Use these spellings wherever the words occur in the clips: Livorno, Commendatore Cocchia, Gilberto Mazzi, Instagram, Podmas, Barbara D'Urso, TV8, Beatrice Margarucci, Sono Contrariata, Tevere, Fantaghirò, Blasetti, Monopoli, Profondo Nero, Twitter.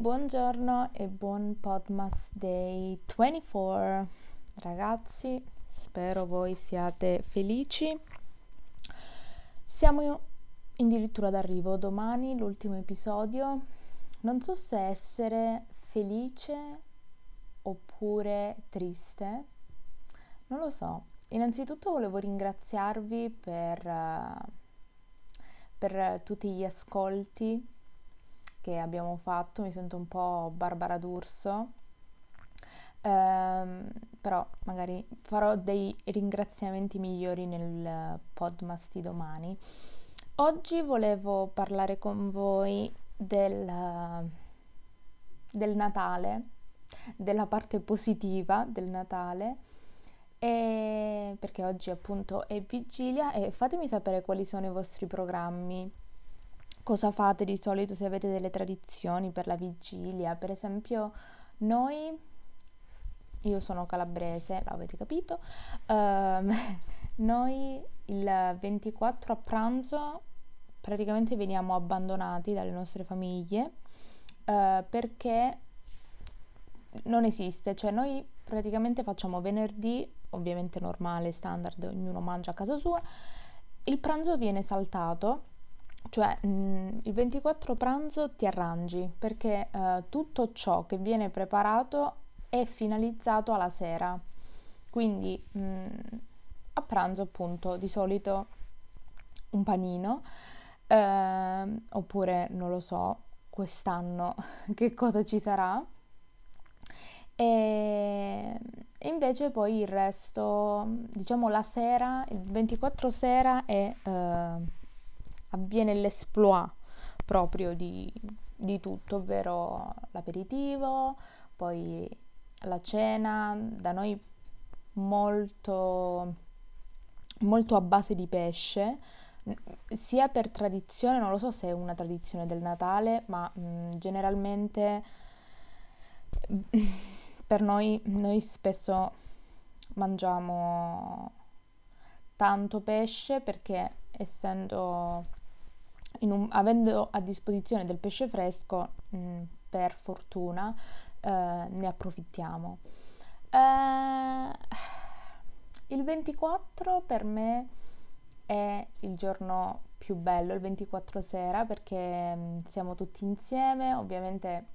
Buongiorno e buon Podmas Day 24, ragazzi, spero voi siate felici. Siamo addirittura d'arrivo, domani l'ultimo episodio. Non so se essere felice oppure triste, non lo so. Innanzitutto volevo ringraziarvi per tutti gli ascolti che abbiamo fatto. Mi sento un po' Barbara D'Urso, però magari farò dei ringraziamenti migliori nel podcast di domani. Oggi volevo parlare con voi del Natale, della parte positiva del Natale, e perché oggi appunto è vigilia. E fatemi sapere quali sono i vostri programmi. Cosa fate di solito, se avete delle tradizioni per la vigilia? Per esempio io sono calabrese, l'avete capito, noi il 24 a pranzo praticamente veniamo abbandonati dalle nostre famiglie perché non esiste, cioè noi praticamente facciamo venerdì, ovviamente normale, standard, ognuno mangia a casa sua, il pranzo viene saltato. Cioè il 24 pranzo ti arrangi perché tutto ciò che viene preparato è finalizzato alla sera, quindi a pranzo appunto di solito un panino, oppure non lo so quest'anno che cosa ci sarà, e invece poi il resto, diciamo la sera, il 24 sera è... avviene l'esploit proprio di tutto, ovvero l'aperitivo, poi la cena, da noi molto, molto a base di pesce, sia per tradizione, non lo so se è una tradizione del Natale, ma generalmente per noi spesso mangiamo tanto pesce perché essendo... avendo a disposizione del pesce fresco, per fortuna, ne approfittiamo. Il 24 per me è il giorno più bello, il 24 sera, perché siamo tutti insieme, ovviamente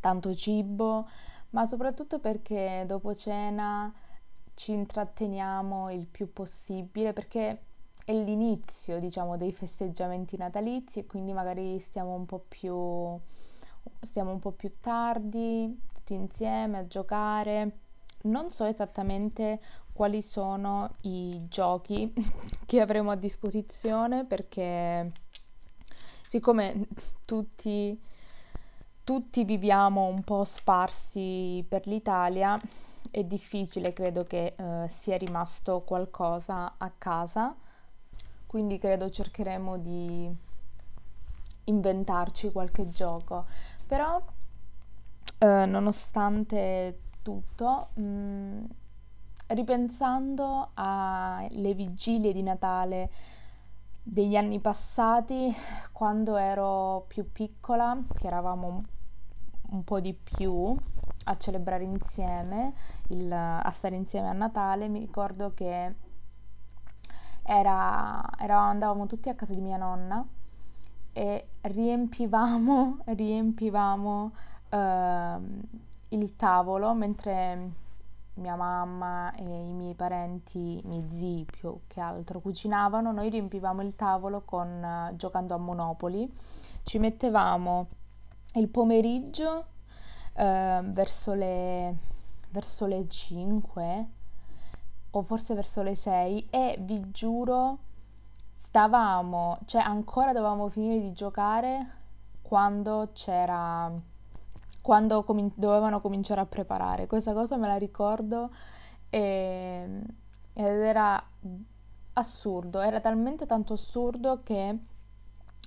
tanto cibo, ma soprattutto perché dopo cena ci intratteniamo il più possibile, perché è l'inizio, diciamo, dei festeggiamenti natalizi e quindi magari stiamo un po' più tardi tutti insieme a giocare. Non so esattamente quali sono i giochi che avremo a disposizione perché siccome tutti viviamo un po' sparsi per l'Italia è difficile, credo che sia rimasto qualcosa a casa. Quindi credo cercheremo di inventarci qualche gioco. Però, nonostante tutto, ripensando alle vigilie di Natale degli anni passati, quando ero più piccola, che eravamo un po' di più a celebrare insieme, a stare insieme a Natale, mi ricordo che andavamo tutti a casa di mia nonna e riempivamo il tavolo mentre mia mamma e i miei parenti, i miei zii più che altro, cucinavano, noi riempivamo il tavolo con, giocando a Monopoli. Ci mettevamo il pomeriggio verso le 5 o forse verso le 6 e vi giuro stavamo, cioè ancora dovevamo finire di giocare quando dovevano cominciare a preparare. Questa cosa me la ricordo ed era assurdo, era talmente tanto assurdo che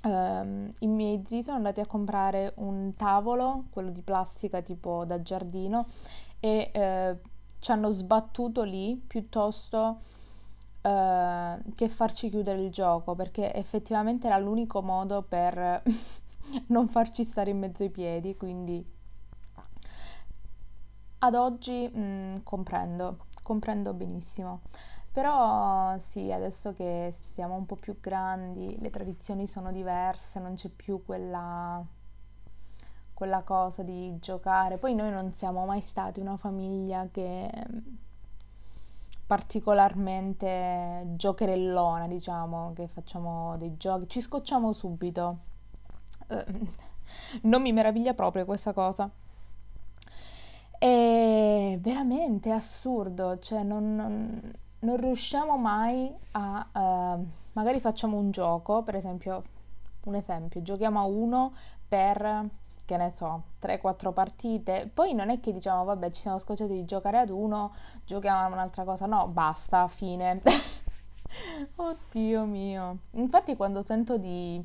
i miei zii sono andati a comprare un tavolo, quello di plastica tipo da giardino, e ci hanno sbattuto lì piuttosto che farci chiudere il gioco, perché effettivamente era l'unico modo per non farci stare in mezzo ai piedi, quindi ad oggi comprendo benissimo. Però sì, adesso che siamo un po' più grandi, le tradizioni sono diverse, non c'è più quella cosa di giocare. Poi noi non siamo mai stati una famiglia che particolarmente giocherellona, diciamo, che facciamo dei giochi, ci scocciamo subito. Non mi meraviglia proprio questa cosa. È veramente assurdo, cioè non riusciamo mai a... magari facciamo un gioco, per esempio, giochiamo a uno per, che ne so, 3-4 partite, poi non è che diciamo, vabbè, ci siamo scocciati di giocare ad uno, giochiamo a un'altra cosa, no, basta, fine. Oddio mio. Infatti quando sento di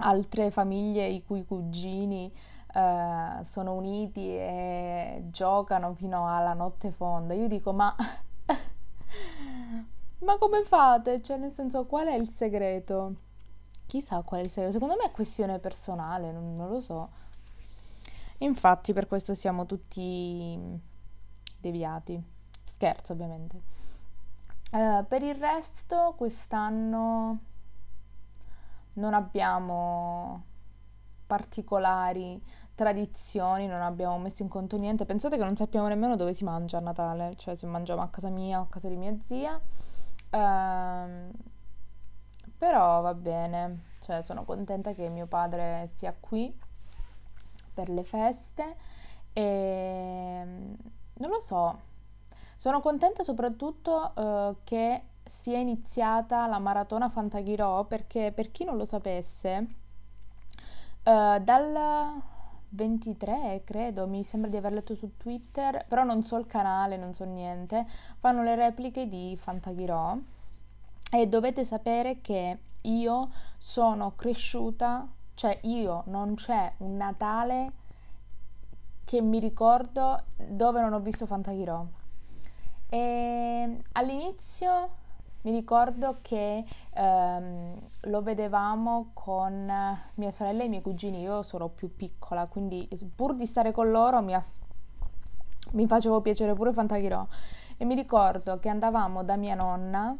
altre famiglie i cui cugini sono uniti e giocano fino alla notte fonda, io dico, ma come fate? Cioè, nel senso, qual è il segreto? Chissà qual è il segreto. Secondo me è questione personale, non lo so. Infatti per questo siamo tutti deviati. Scherzo, ovviamente. Per il resto quest'anno non abbiamo particolari tradizioni, non abbiamo messo in conto niente. Pensate che non sappiamo nemmeno dove si mangia a Natale, cioè se mangiamo a casa mia o a casa di mia zia, però va bene, cioè sono contenta che mio padre sia qui per le feste e non lo so, sono contenta soprattutto che sia iniziata la maratona Fantaghirò, perché per chi non lo sapesse dal 23, credo, mi sembra di aver letto su Twitter, però non so il canale, non so niente, fanno le repliche di Fantaghirò e dovete sapere che io sono cresciuta, cioè io non c'è un Natale che mi ricordo dove non ho visto Fantaghirò. E all'inizio mi ricordo che lo vedevamo con mia sorella e i miei cugini, io sono più piccola, quindi pur di stare con loro mi facevo piacere pure Fantaghirò. E mi ricordo che andavamo da mia nonna,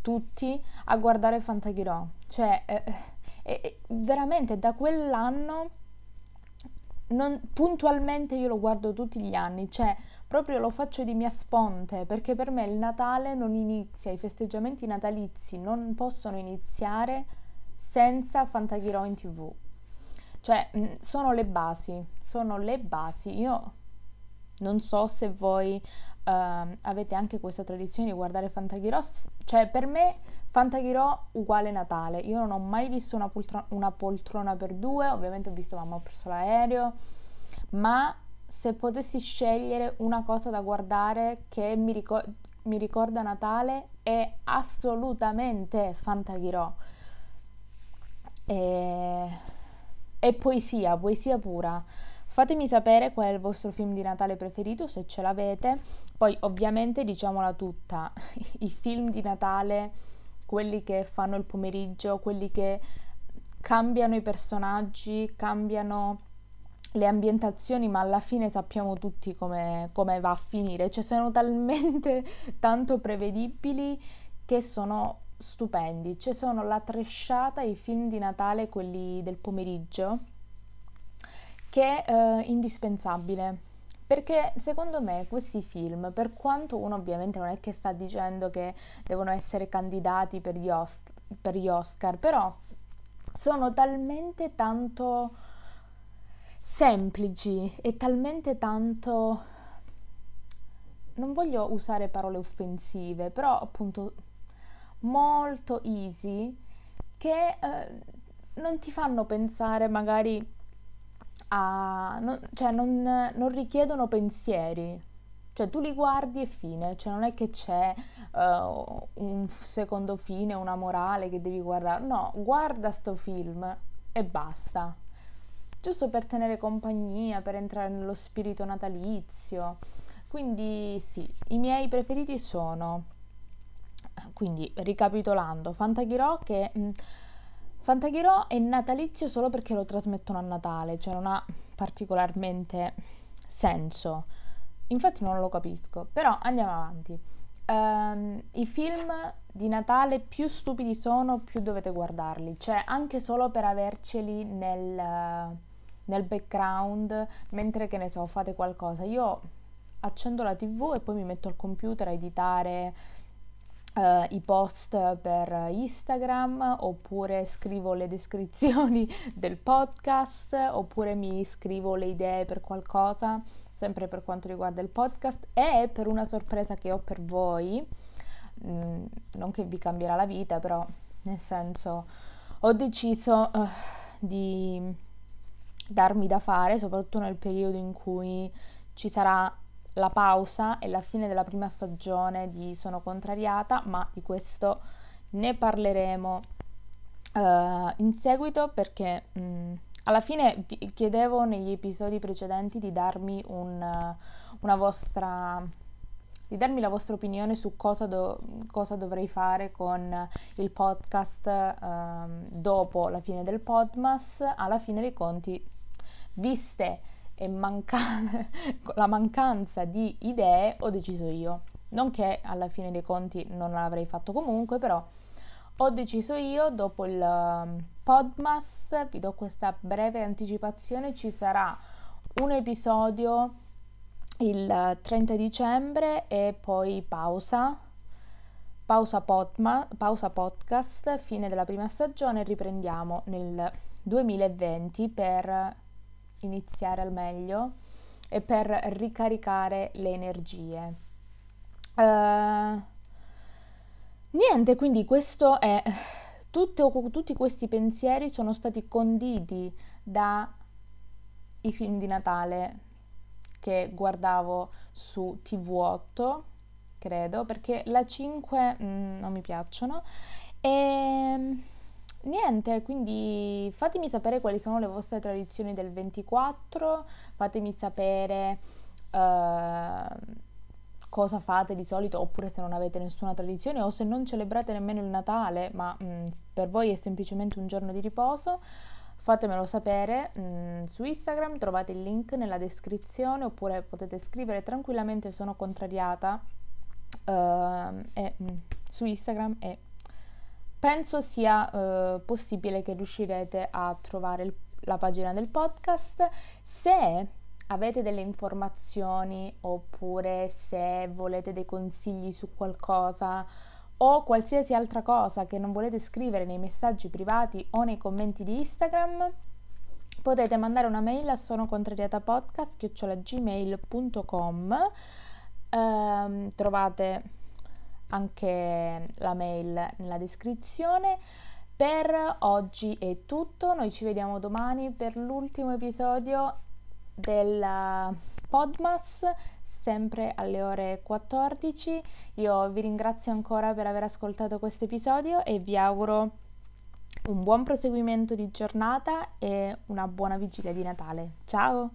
tutti, a guardare Fantaghirò. Cioè, veramente da quell'anno, puntualmente io lo guardo tutti gli anni, cioè proprio lo faccio di mia sponte, perché per me il Natale non inizia, i festeggiamenti natalizi non possono iniziare senza Fantaghirò in TV. Cioè, sono le basi. Io non so se voi avete anche questa tradizione di guardare Fantaghirò, cioè per me Fantaghirò uguale Natale. Io non ho mai visto una poltrona per due, ovviamente ho visto Mamma ho perso l'aereo, ma se potessi scegliere una cosa da guardare che mi ricorda Natale è assolutamente Fantaghirò. E poesia pura. Fatemi sapere qual è il vostro film di Natale preferito, se ce l'avete. Poi ovviamente diciamola tutta, i film di Natale, quelli che fanno il pomeriggio, quelli che cambiano i personaggi, cambiano le ambientazioni, ma alla fine sappiamo tutti come va a finire, cioè sono talmente tanto prevedibili che sono stupendi, cioè sono la tresciata i film di Natale, quelli del pomeriggio, che è indispensabile. Perché secondo me questi film, per quanto uno ovviamente non è che sta dicendo che devono essere candidati per gli Oscar, però sono talmente tanto semplici e talmente tanto, non voglio usare parole offensive, però appunto molto easy, che non ti fanno pensare magari a, non richiedono pensieri, cioè tu li guardi e fine, cioè non è che c'è un secondo fine, una morale che devi guardare, no, guarda sto film e basta, giusto per tenere compagnia, per entrare nello spirito natalizio. Quindi sì, i miei preferiti sono, quindi ricapitolando, Fantaghirò, che Fantaghirò è natalizio solo perché lo trasmettono a Natale, cioè non ha particolarmente senso, infatti non lo capisco, però andiamo avanti. I film di Natale più stupidi sono, più dovete guardarli, cioè anche solo per averceli nel background, mentre, che ne so, fate qualcosa. Io accendo la TV e poi mi metto al computer a editare i post per Instagram, oppure scrivo le descrizioni del podcast, oppure mi scrivo le idee per qualcosa, sempre per quanto riguarda il podcast, e per una sorpresa che ho per voi, non che vi cambierà la vita, però nel senso ho deciso di darmi da fare, soprattutto nel periodo in cui ci sarà la pausa e la fine della prima stagione di Sono Contrariata, ma di questo ne parleremo in seguito, perché alla fine vi chiedevo negli episodi precedenti di darmi darmi la vostra opinione su cosa dovrei fare con il podcast dopo la fine del Podmas. Alla fine dei conti, viste e la mancanza di idee, ho deciso io, non che alla fine dei conti non l'avrei fatto comunque, però ho deciso io. Dopo il Podmas, vi do questa breve anticipazione, ci sarà un episodio il 30 dicembre e poi pausa podcast, fine della prima stagione, riprendiamo nel 2020 per iniziare al meglio e per ricaricare le energie. Niente, quindi questo è tutti questi pensieri sono stati conditi dai film di Natale che guardavo su TV8, credo, perché la 5 non mi piacciono. E niente, quindi fatemi sapere quali sono le vostre tradizioni del 24, fatemi sapere cosa fate di solito, oppure se non avete nessuna tradizione o se non celebrate nemmeno il Natale, ma per voi è semplicemente un giorno di riposo. Fatemelo sapere su Instagram, trovate il link nella descrizione, oppure potete scrivere tranquillamente Sono Contrariata su Instagram, e penso sia possibile che riuscirete a trovare la pagina del podcast. Se avete delle informazioni, oppure se volete dei consigli su qualcosa o qualsiasi altra cosa che non volete scrivere nei messaggi privati o nei commenti di Instagram, potete mandare una mail a sonocontrariatapodcast@gmail.com. Trovate anche la mail nella descrizione. Per oggi è tutto, noi ci vediamo domani per l'ultimo episodio del Podmas, sempre alle ore 14. Io vi ringrazio ancora per aver ascoltato questo episodio e vi auguro un buon proseguimento di giornata e una buona vigilia di Natale. Ciao!